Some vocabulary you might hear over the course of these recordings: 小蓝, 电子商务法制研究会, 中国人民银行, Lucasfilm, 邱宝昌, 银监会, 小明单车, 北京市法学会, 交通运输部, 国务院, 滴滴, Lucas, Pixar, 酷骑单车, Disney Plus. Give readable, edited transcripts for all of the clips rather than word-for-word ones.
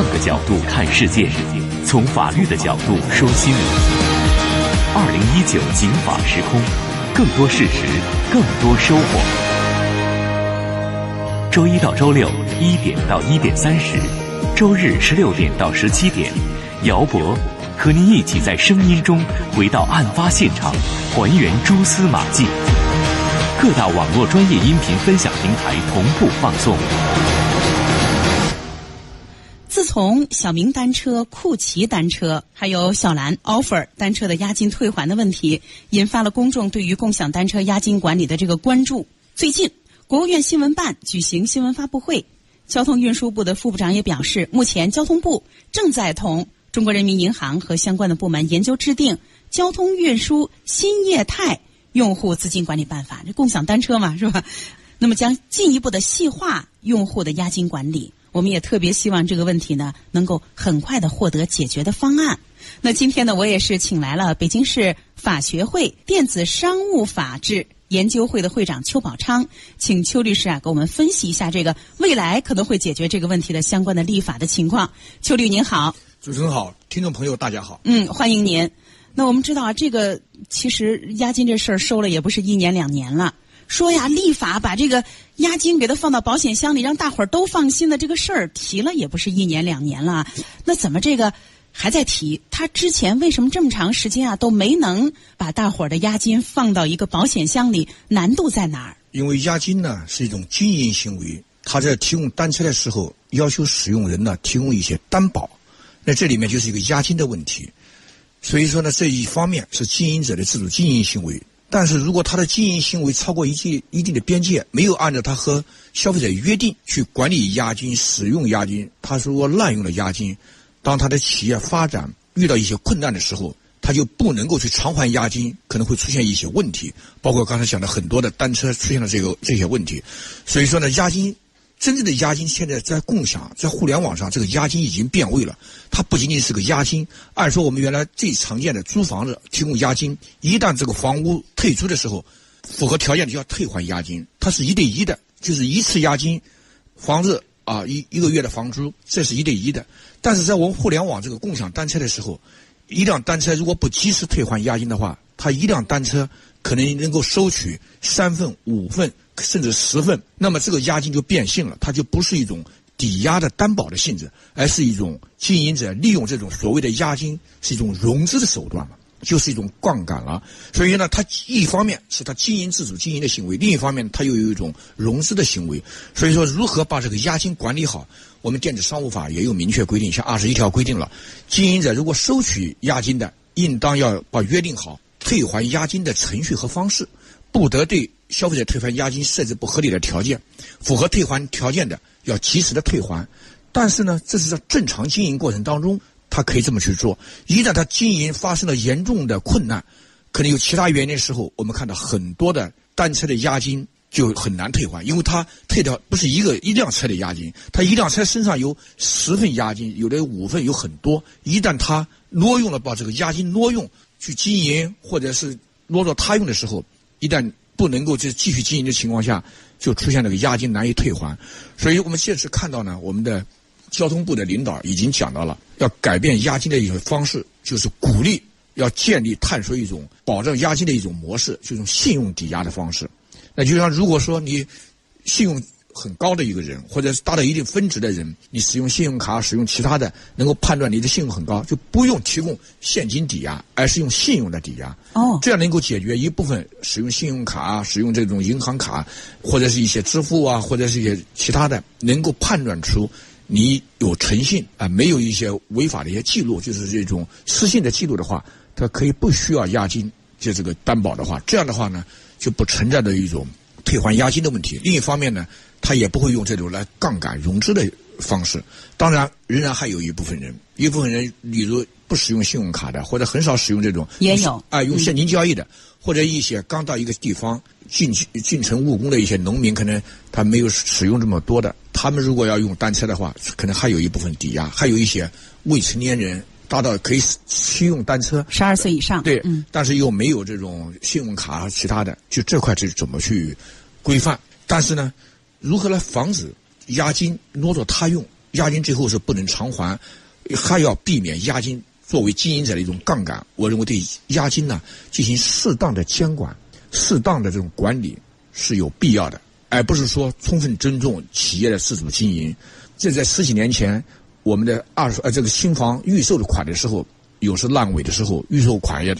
换个角度看世界，从法律的角度说新闻。2019警法时空，更多事实，更多收获。周一到周六1点到1点30，周日16点到17点，姚博和您一起在声音中回到案发现场，还原蛛丝马迹。各大网络专业音频分享平台同步放送。自从小明单车、酷骑单车还有小蓝 offer 单车的押金退还的问题引发了公众对于共享单车押金管理的这个关注，最近国务院新闻办举行新闻发布会，交通运输部的副部长也表示，目前交通部正在同中国人民银行和相关的部门研究制定交通运输新业态用户资金管理办法，这共享单车嘛，是吧？那么将进一步的细化用户的押金管理，我们也特别希望这个问题呢能够很快的获得解决的方案。那今天呢，我也是请来了北京市法学会电子商务法制研究会的会长邱宝昌，请邱律师给我们分析一下这个未来可能会解决这个问题的相关的立法的情况。邱律您好。主持人好，听众朋友大家好。欢迎您。那我们知道啊，这个其实押金这事儿收了也不是1年2年了。说呀，立法把这个押金给它放到保险箱里，让大伙儿都放心的这个事儿提了也不是1年2年了，那怎么这个还在提？他之前为什么这么长时间啊都没能把大伙儿的押金放到一个保险箱里？难度在哪儿？因为押金呢是一种经营行为，他在提供单车的时候要求使用人呢提供一些担保，那这里面就是一个押金的问题。所以说呢，这一方面是经营者的自主经营行为。但是如果他的经营行为超过一定的边界，没有按照他和消费者约定去管理押金、使用押金，他如果滥用了押金，当他的企业发展遇到一些困难的时候，他就不能够去偿还押金，可能会出现一些问题，包括刚才讲的很多的单车出现了这些问题。所以说呢，押金真正的押金现在在共享、在互联网上，这个押金已经变味了。它不仅仅是个押金，按说我们原来最常见的租房子提供押金，一旦这个房屋退租的时候符合条件的就要退还押金，它是1:1的，就是一次押金房子啊一个月的房租，这是1:1的。但是在我们互联网这个共享单车的时候，一辆单车如果不及时退还押金的话，它一辆单车可能能够收取3份、5份甚至10份，那么这个押金就变性了，它就不是一种抵押的担保的性质，而是一种经营者利用这种所谓的押金是一种融资的手段了，就是一种杠杆了。所以呢，它一方面是它经营自主经营的行为，另一方面它又有一种融资的行为。所以说，如何把这个押金管理好，我们电子商务法也有明确规定，像21条规定了，经营者如果收取押金的，应当要把约定好退还押金的程序和方式，不得对消费者退还押金设置不合理的条件，符合退还条件的要及时的退还。但是呢，这是在正常经营过程当中他可以这么去做，一旦他经营发生了严重的困难，可能有其他原因的时候，我们看到很多的单车的押金就很难退还，因为他退的不是一辆车的押金，他一辆车身上有10份押金，有的5份，有很多。一旦他挪用了，把这个押金挪用去经营，或者是挪作他用的时候，一旦不能够继续经营的情况下，就出现了个押金难以退还。所以我们这次看到呢，我们的交通部的领导已经讲到了，要改变押金的一种方式，就是鼓励要建立探索一种保障押金的一种模式，就是信用抵押的方式。那就像如果说你信用很高的一个人，或者是达到一定分值的人，你使用信用卡、使用其他的，能够判断你的信用很高，就不用提供现金抵押，而是用信用的抵押。这样能够解决一部分使用信用卡、使用这种银行卡，或者是一些支付啊，或者是一些其他的，能够判断出你有诚信啊，没有一些违法的一些记录，就是这种失信的记录的话，它可以不需要押金就这个担保的话，这样的话呢，就不存在的一种退还押金的问题。另一方面呢，他也不会用这种来杠杆融资的方式。当然仍然还有一部分人比如不使用信用卡的，或者很少使用这种，也有用现金交易的，或者一些刚到一个地方进城务工的一些农民，可能他没有使用这么多的，他们如果要用单车的话，可能还有一部分抵押。还有一些未成年人达到可以使用单车12岁以上，对，但是又没有这种信用卡和其他的，就这块是怎么去规范。但是呢，如何来防止押金挪作他用，押金最后是不能偿还，还要避免押金作为经营者的一种杠杆。我认为对押金呢进行适当的监管、适当的这种管理是有必要的，而不是说充分尊重企业的自主经营。这在十几年前我们的这个新房预售的款的时候，有时烂尾的时候，预售款也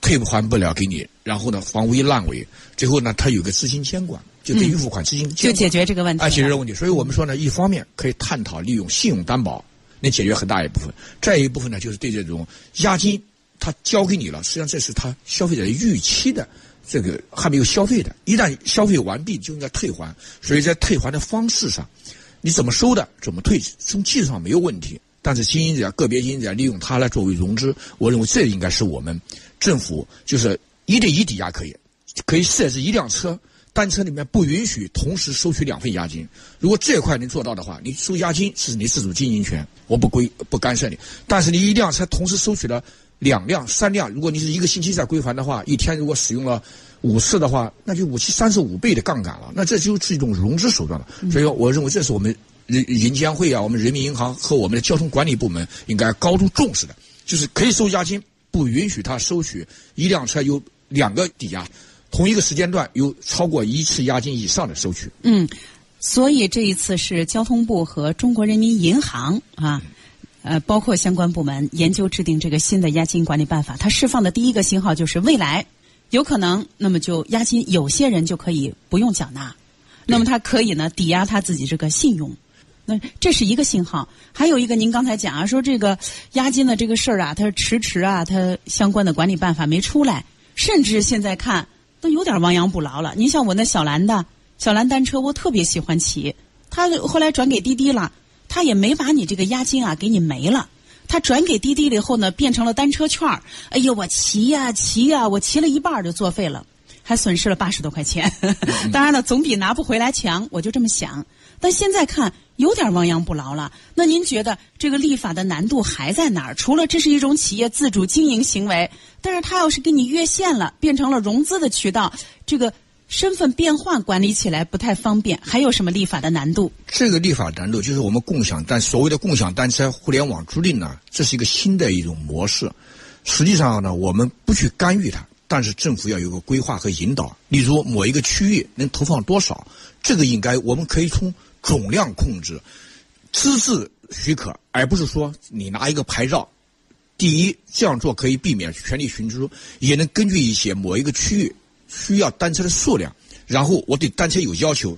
退不还不了给你，然后呢，房屋一烂尾，最后呢，它有个资金监管，就对预付款资金监管就解决这个问题，解决问题。所以我们说呢，一方面可以探讨利用信用担保，能解决很大一部分；再一部分呢，就是对这种押金，它交给你了，实际上这是他消费者预期的，这个还没有消费的，一旦消费完毕就应该退还。所以在退还的方式上，你怎么收的，怎么退，从技术上没有问题。但是经营者，个别经营者利用它来作为融资，我认为这应该是我们政府就是1:1抵押可以设置一辆车，单车里面不允许同时收取2份押金。如果这块能做到的话，你收押金是你自主经营权，我不干涉你。但是你一辆车同时收取了2辆、3辆，如果你是一个星期在归还的话，一天如果使用了5次的话，那就35倍的杠杆了，那这就是一种融资手段了。所以我认为这是我们银监会啊，我们人民银行和我们的交通管理部门应该高度重视的，就是可以收押金，不允许他收取一辆车有2个抵押，同一个时间段有超过1次押金以上的收取。所以这一次是交通部和中国人民银行啊，包括相关部门研究制定这个新的押金管理办法，它释放的第一个信号就是未来有可能，那么就押金有些人就可以不用缴纳，那么他可以呢抵押他自己这个信用。那这是一个信号。还有一个您刚才讲啊，说这个押金的这个事儿啊，它迟啊，它相关的管理办法没出来，甚至现在看都有点亡羊补牢了。您像我那小蓝单车，我特别喜欢骑，他后来转给滴滴了，他也没把你这个押金啊给你没了，他转给滴滴了以后呢，变成了单车券。哎呦，我骑呀，我骑了一半就作废了，还损失了80多块钱。当然了，总比拿不回来强，我就这么想。但现在看有点亡羊补牢了。那您觉得这个立法的难度还在哪儿？除了这是一种企业自主经营行为，但是它要是给你越线了，变成了融资的渠道，这个身份变换管理起来不太方便，还有什么立法的难度？这个立法难度就是我们共享单，所谓的共享单车、互联网租赁呢，这是一个新的一种模式。实际上呢，我们不去干预它，但是政府要有个规划和引导。例如某一个区域能投放多少，这个应该我们可以从总量控制、资质许可，而不是说你拿一个牌照。第一，这样做可以避免权力寻租，也能根据一些某一个区域需要单车的数量，然后我对单车有要求。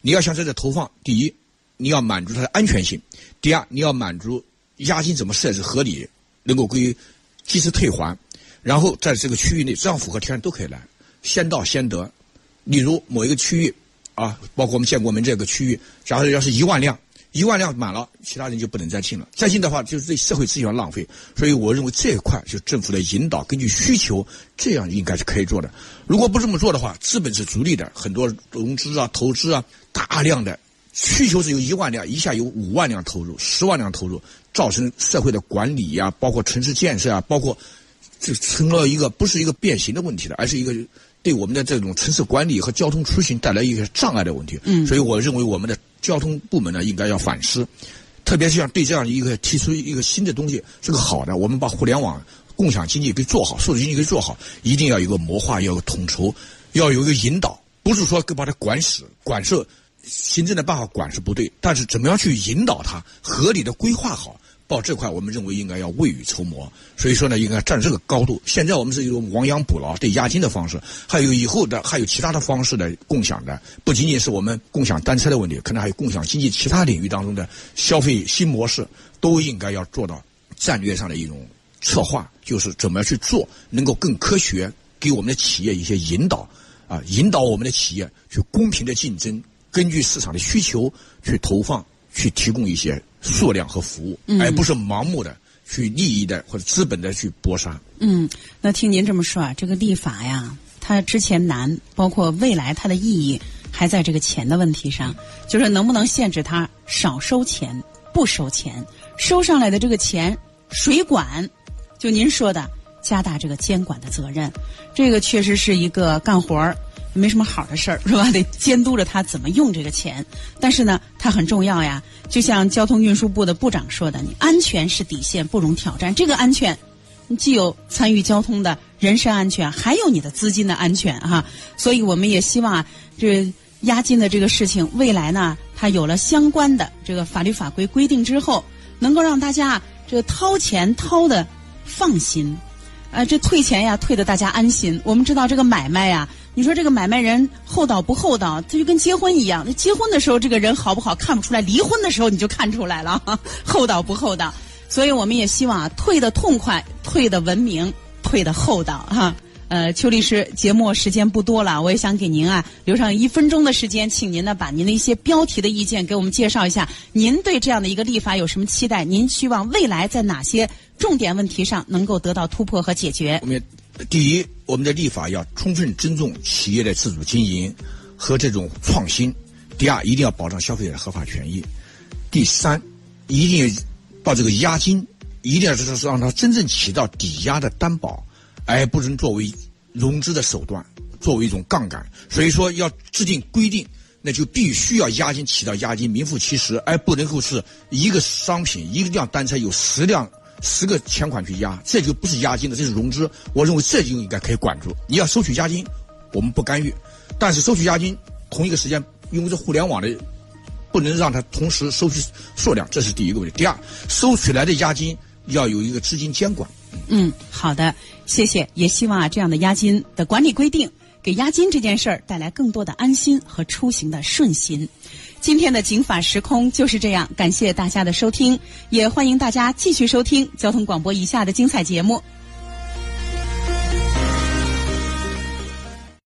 你要向这投放，第一，你要满足它的安全性；第二，你要满足押金怎么设置合理，能够归及时退还。然后在这个区域内，这样符合条件都可以来，先到先得。例如某一个区域啊，包括我们建国门这个区域，假如要是1万辆，1万辆满了，其他人就不能再进了。再进的话，就是对社会资源浪费。所以我认为这一块就是政府的引导，根据需求，这样应该是可以做的。如果不这么做的话，资本是逐利的，很多融资啊、投资啊，大量的需求是由1万辆，一下有5万辆投入、10万辆投入，造成社会的管理啊，包括城市建设啊，包括就成了一个不是一个变形的问题了，而是一个对我们的这种城市管理和交通出行带来一个障碍的问题。所以我认为我们的交通部门呢应该要反思，特别是像对这样一个提出一个新的东西是个好的，我们把互联网共享经济给做好，数字经济给做好，一定要有一个模化，要有统筹，要有一个引导，不是说把它管死管设，行政的办法管是不对，但是怎么样去引导它，合理的规划好。到这块我们认为应该要未雨绸缪，所以说呢应该站这个高度。现在我们是有亡羊补牢对押金的方式，还有以后的还有其他的方式的共享的，不仅仅是我们共享单车的问题，可能还有共享经济其他领域当中的消费新模式，都应该要做到战略上的一种策划，就是怎么去做能够更科学，给我们的企业一些引导啊，引导我们的企业去公平的竞争，根据市场的需求去投放，去提供一些数量和服务，而不是盲目的去利益的或者资本的去搏杀。那听您这么说啊，这个立法呀，它之前难，包括未来它的意义还在这个钱的问题上，就是能不能限制它少收钱、不收钱，收上来的这个钱谁管？就您说的，加大这个监管的责任，这个确实是一个干活儿。没什么好的事儿，是吧？得监督着他怎么用这个钱。但是呢，它很重要呀。就像交通运输部的部长说的，你安全是底线，不容挑战。这个安全，你既有参与交通的人身安全，还有你的资金的安全啊。所以我们也希望啊，这押金的这个事情，未来呢，它有了相关的这个法律法规规定之后，能够让大家这个掏钱掏的放心。这退钱呀，退得大家安心。我们知道这个买卖呀，你说这个买卖人厚道不厚道，他就跟结婚一样。那结婚的时候这个人好不好看不出来，离婚的时候你就看出来了，厚道不厚道。所以我们也希望啊，退得痛快，退得文明，退得厚道哈。邱律师，节目时间不多了，我也想给您啊留上1分钟的时间，请您呢把您的一些标题的意见给我们介绍一下。您对这样的一个立法有什么期待？您希望未来在哪些重点问题上能够得到突破和解决？我们第一，我们的立法要充分尊重企业的自主经营和这种创新；第二，一定要保障消费者的合法权益；第三，一定要把这个押金一定要是让它真正起到抵押的担保，而不能作为融资的手段，作为一种杠杆。所以说要制定规定，那就必须要押金起到押金名副其实，而不能够是一个商品一辆单车有10个钱款去押，这就不是押金的，这是融资。我认为这就应该可以管住。你要收取押金，我们不干预，但是收取押金同一个时间，因为这互联网的不能让它同时收取数量，这是第一个问题。第二，收取来的押金要有一个资金监管。好的，谢谢。也希望啊，这样的押金的管理规定，给押金这件事儿带来更多的安心和出行的顺心。今天的《警法时空》就是这样，感谢大家的收听，也欢迎大家继续收听交通广播以下的精彩节目。